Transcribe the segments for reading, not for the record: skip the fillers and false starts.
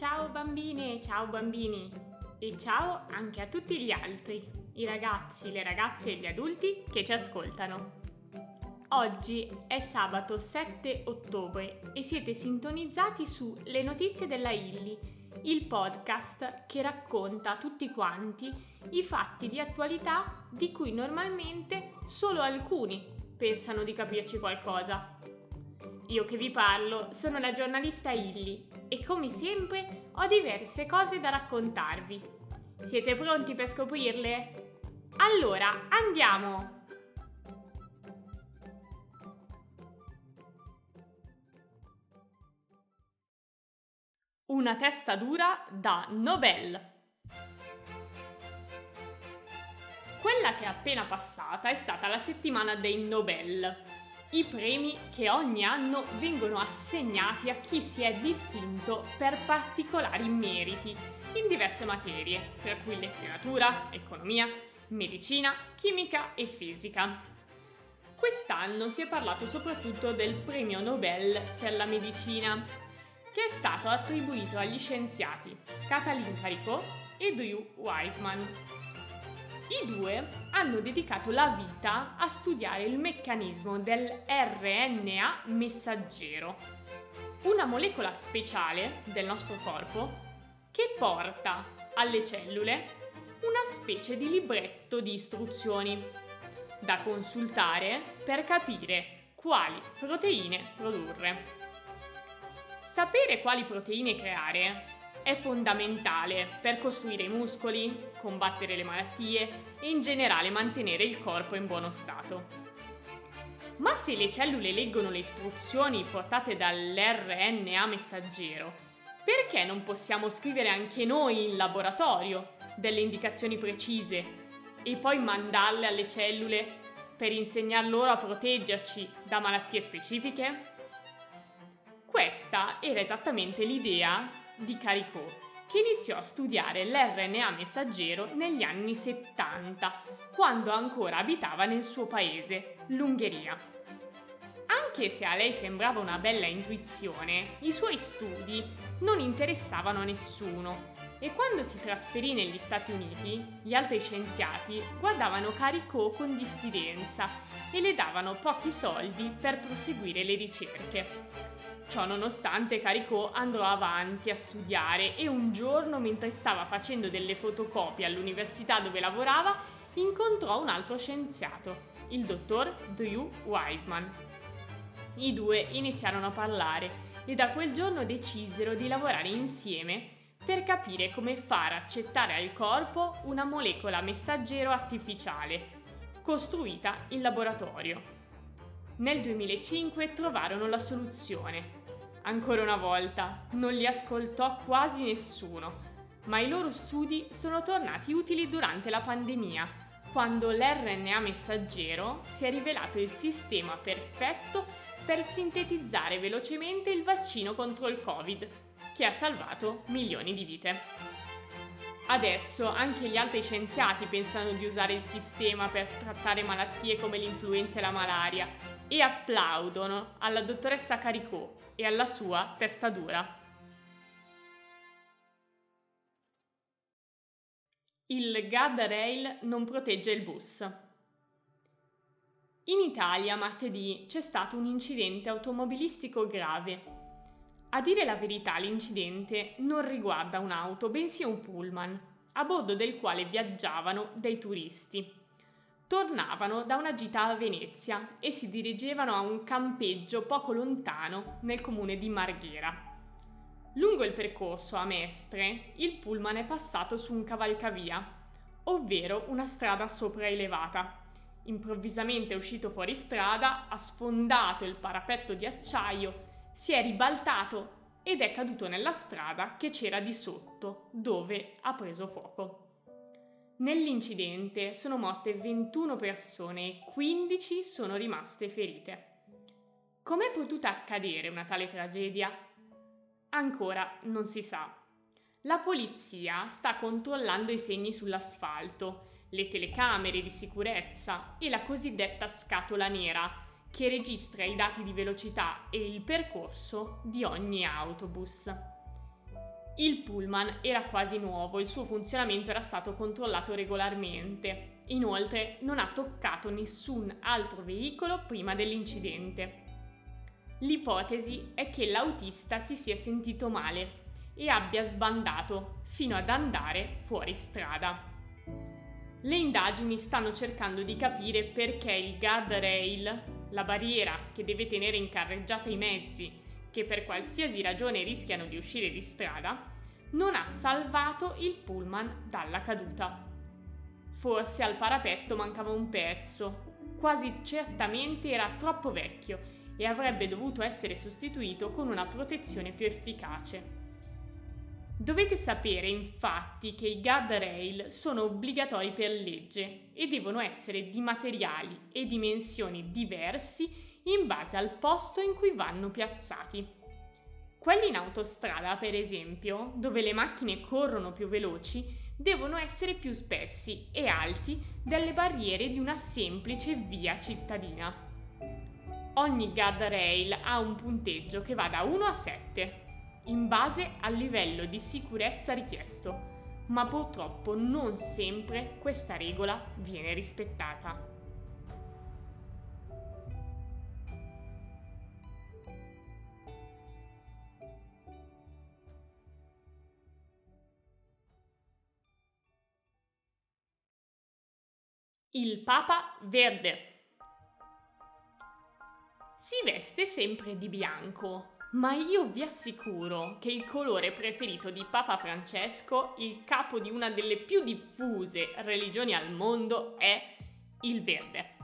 Ciao bambine, ciao bambini e ciao anche a tutti gli altri, i ragazzi, le ragazze e gli adulti che ci ascoltano. Oggi è sabato 7 ottobre e siete sintonizzati su Le Notizie della Illy, il podcast che racconta a tutti quanti i fatti di attualità di cui normalmente solo alcuni pensano di capirci qualcosa. Io che vi parlo sono la giornalista Illy e come sempre ho diverse cose da raccontarvi. Siete pronti per scoprirle? Allora, andiamo! Una testa dura da Nobel. Quella che è appena passata è stata la settimana dei Nobel. I premi che ogni anno vengono assegnati a chi si è distinto per particolari meriti in diverse materie, tra cui letteratura, economia, medicina, chimica e fisica. Quest'anno si è parlato soprattutto del premio Nobel per la medicina, che è stato attribuito agli scienziati Katalin Karikó e Drew Weissman. I due hanno dedicato la vita a studiare il meccanismo del RNA messaggero, una molecola speciale del nostro corpo che porta alle cellule una specie di libretto di istruzioni da consultare per capire quali proteine produrre. Sapere quali proteine creare è fondamentale per costruire i muscoli, combattere le malattie e in generale mantenere il corpo in buono stato. Ma se le cellule leggono le istruzioni portate dall'RNA messaggero, perché non possiamo scrivere anche noi in laboratorio delle indicazioni precise e poi mandarle alle cellule per insegnar loro a proteggerci da malattie specifiche? Questa era esattamente l'idea di Karikó, che iniziò a studiare l'RNA messaggero negli anni 70, quando ancora abitava nel suo paese, l'Ungheria. Anche se a lei sembrava una bella intuizione, i suoi studi non interessavano a nessuno e quando si trasferì negli Stati Uniti, gli altri scienziati guardavano Karikó con diffidenza e le davano pochi soldi per proseguire le ricerche. Ciò nonostante Karikó andò avanti a studiare e un giorno, mentre stava facendo delle fotocopie all'università dove lavorava, incontrò un altro scienziato, il dottor Drew Weissman. I due iniziarono a parlare e da quel giorno decisero di lavorare insieme per capire come far accettare al corpo una molecola messaggero artificiale, costruita in laboratorio. Nel 2005 trovarono la soluzione. Ancora una volta, non li ascoltò quasi nessuno, ma i loro studi sono tornati utili durante la pandemia, quando l'RNA messaggero si è rivelato il sistema perfetto per sintetizzare velocemente il vaccino contro il Covid, che ha salvato milioni di vite. Adesso anche gli altri scienziati pensano di usare il sistema per trattare malattie come l'influenza e la malaria e applaudono alla dottoressa Karikó e alla sua testa dura. Il guardrail non protegge il bus. In Italia martedì c'è stato un incidente automobilistico grave. A dire la verità, l'incidente non riguarda un'auto, bensì un pullman, a bordo del quale viaggiavano dei turisti. Tornavano da una gita a Venezia e si dirigevano a un campeggio poco lontano nel comune di Marghera. Lungo il percorso a Mestre, il pullman è passato su un cavalcavia, ovvero una strada sopraelevata. Improvvisamente è uscito fuori strada, ha sfondato il parapetto di acciaio, si è ribaltato ed è caduto nella strada che c'era di sotto, dove ha preso fuoco. Nell'incidente sono morte 21 persone e 15 sono rimaste ferite. Com'è potuta accadere una tale tragedia? Ancora non si sa. La polizia sta controllando i segni sull'asfalto, le telecamere di sicurezza e la cosiddetta scatola nera, che registra i dati di velocità e il percorso di ogni autobus. Il pullman era quasi nuovo, il suo funzionamento era stato controllato regolarmente. Inoltre, non ha toccato nessun altro veicolo prima dell'incidente. L'ipotesi è che l'autista si sia sentito male e abbia sbandato fino ad andare fuori strada. Le indagini stanno cercando di capire perché il guardrail, la barriera che deve tenere in carreggiata i mezzi che per qualsiasi ragione rischiano di uscire di strada, non ha salvato il pullman dalla caduta. Forse al parapetto mancava un pezzo, quasi certamente era troppo vecchio e avrebbe dovuto essere sostituito con una protezione più efficace. Dovete sapere infatti che i guardrail sono obbligatori per legge e devono essere di materiali e dimensioni diversi in base al posto in cui vanno piazzati. Quelli in autostrada, per esempio, dove le macchine corrono più veloci, devono essere più spessi e alti delle barriere di una semplice via cittadina. Ogni guardrail ha un punteggio che va da 1 a 7, in base al livello di sicurezza richiesto, ma purtroppo non sempre questa regola viene rispettata. Il Papa Verde. Si veste sempre di bianco, ma io vi assicuro che il colore preferito di Papa Francesco, il capo di una delle più diffuse religioni al mondo, è il verde.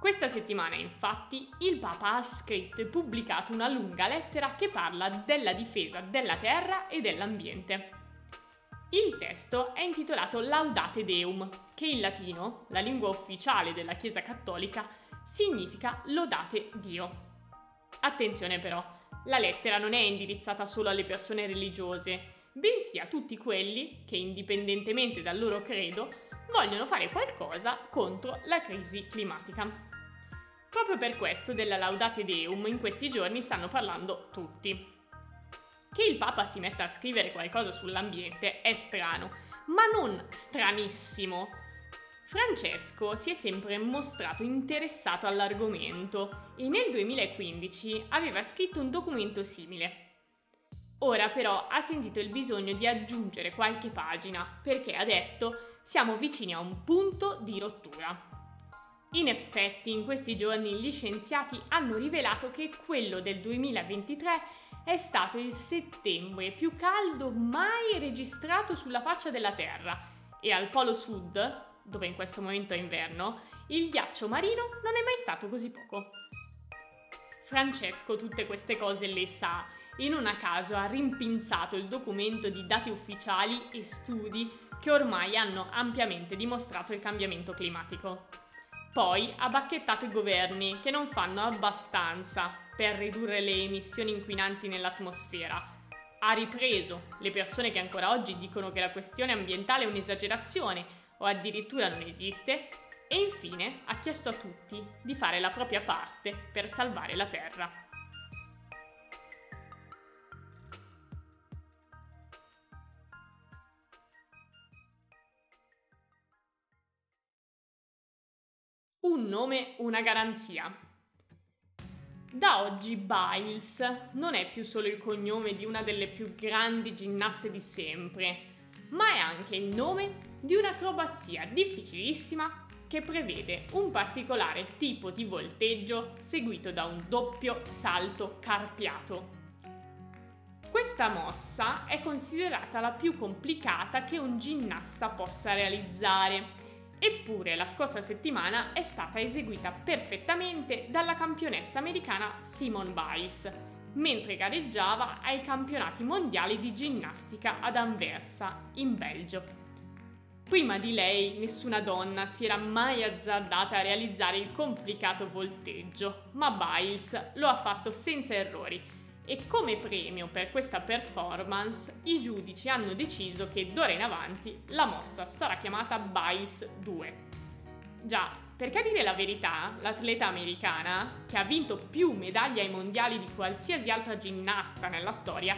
Questa settimana, infatti, il Papa ha scritto e pubblicato una lunga lettera che parla della difesa della terra e dell'ambiente. Il testo è intitolato Laudate Deum, che in latino, la lingua ufficiale della Chiesa Cattolica, significa lodate Dio. Attenzione però, la lettera non è indirizzata solo alle persone religiose, bensì a tutti quelli che, indipendentemente dal loro credo, vogliono fare qualcosa contro la crisi climatica. Proprio per questo della Laudate Deum in questi giorni stanno parlando tutti. Che il Papa si metta a scrivere qualcosa sull'ambiente è strano, ma non stranissimo. Francesco si è sempre mostrato interessato all'argomento e nel 2015 aveva scritto un documento simile. Ora però ha sentito il bisogno di aggiungere qualche pagina perché ha detto siamo vicini a un punto di rottura. In effetti in questi giorni gli scienziati hanno rivelato che quello del 2023 è stato il settembre più caldo mai registrato sulla faccia della Terra e al Polo Sud, dove in questo momento è inverno, il ghiaccio marino non è mai stato così poco. Francesco tutte queste cose le sa e non a caso ha rimpinzato il documento di dati ufficiali e studi che ormai hanno ampiamente dimostrato il cambiamento climatico. Poi ha bacchettato i governi che non fanno abbastanza per ridurre le emissioni inquinanti nell'atmosfera. Ha ripreso le persone che ancora oggi dicono che la questione ambientale è un'esagerazione o addirittura non esiste e infine ha chiesto a tutti di fare la propria parte per salvare la Terra. Un nome, una garanzia. Da oggi Biles non è più solo il cognome di una delle più grandi ginnaste di sempre, ma è anche il nome di un'acrobazia difficilissima che prevede un particolare tipo di volteggio seguito da un doppio salto carpiato. Questa mossa è considerata la più complicata che un ginnasta possa realizzare. Eppure la scorsa settimana è stata eseguita perfettamente dalla campionessa americana Simone Biles, mentre gareggiava ai campionati mondiali di ginnastica ad Anversa, in Belgio. Prima di lei nessuna donna si era mai azzardata a realizzare il complicato volteggio, ma Biles lo ha fatto senza errori e come premio per questa performance i giudici hanno deciso che d'ora in avanti la mossa sarà chiamata Biles 2. Già, perché a dire la verità, l'atleta americana, che ha vinto più medaglie ai mondiali di qualsiasi altra ginnasta nella storia,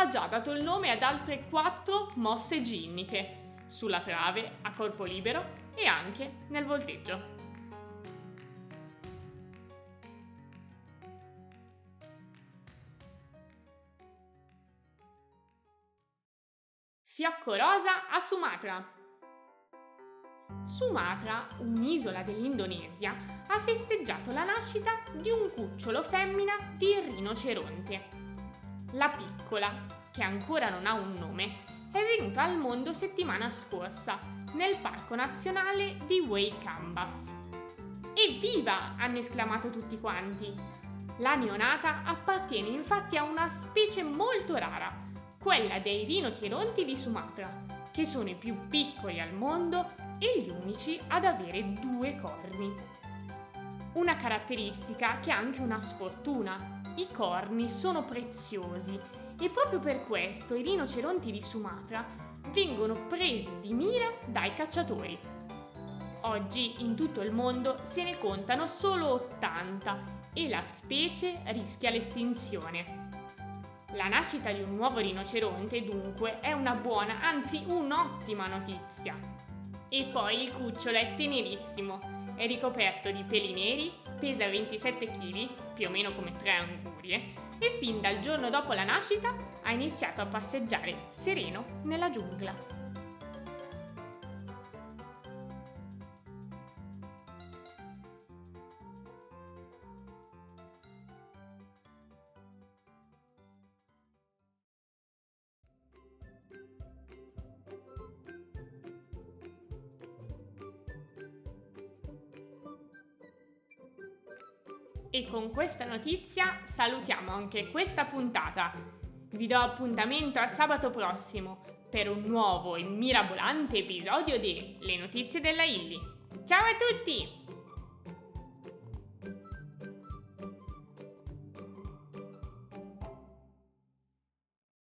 ha già dato il nome ad altre 4 mosse ginniche, sulla trave, a corpo libero e anche nel volteggio. Fiocco rosa a Sumatra. Sumatra, un'isola dell'Indonesia, ha festeggiato la nascita di un cucciolo femmina di rinoceronte. La piccola, che ancora non ha un nome, è venuta al mondo settimana scorsa nel parco nazionale di Way Kambas. Evviva! Hanno esclamato tutti quanti. La neonata appartiene infatti a una specie molto rara, quella dei rinoceronti di Sumatra, che sono i più piccoli al mondo e gli unici ad avere 2 corni. Una caratteristica che ha anche una sfortuna: i corni sono preziosi e proprio per questo i rinoceronti di Sumatra vengono presi di mira dai cacciatori. Oggi in tutto il mondo se ne contano solo 80 e la specie rischia l'estinzione. La nascita di un nuovo rinoceronte, dunque, è una buona, anzi un'ottima notizia. E poi il cucciolo è tenerissimo, è ricoperto di peli neri, pesa 27 kg, più o meno come 3 angurie, e fin dal giorno dopo la nascita ha iniziato a passeggiare sereno nella giungla. E con questa notizia salutiamo anche questa puntata. Vi do appuntamento a sabato prossimo per un nuovo e mirabolante episodio di Le notizie della Illy. Ciao a tutti!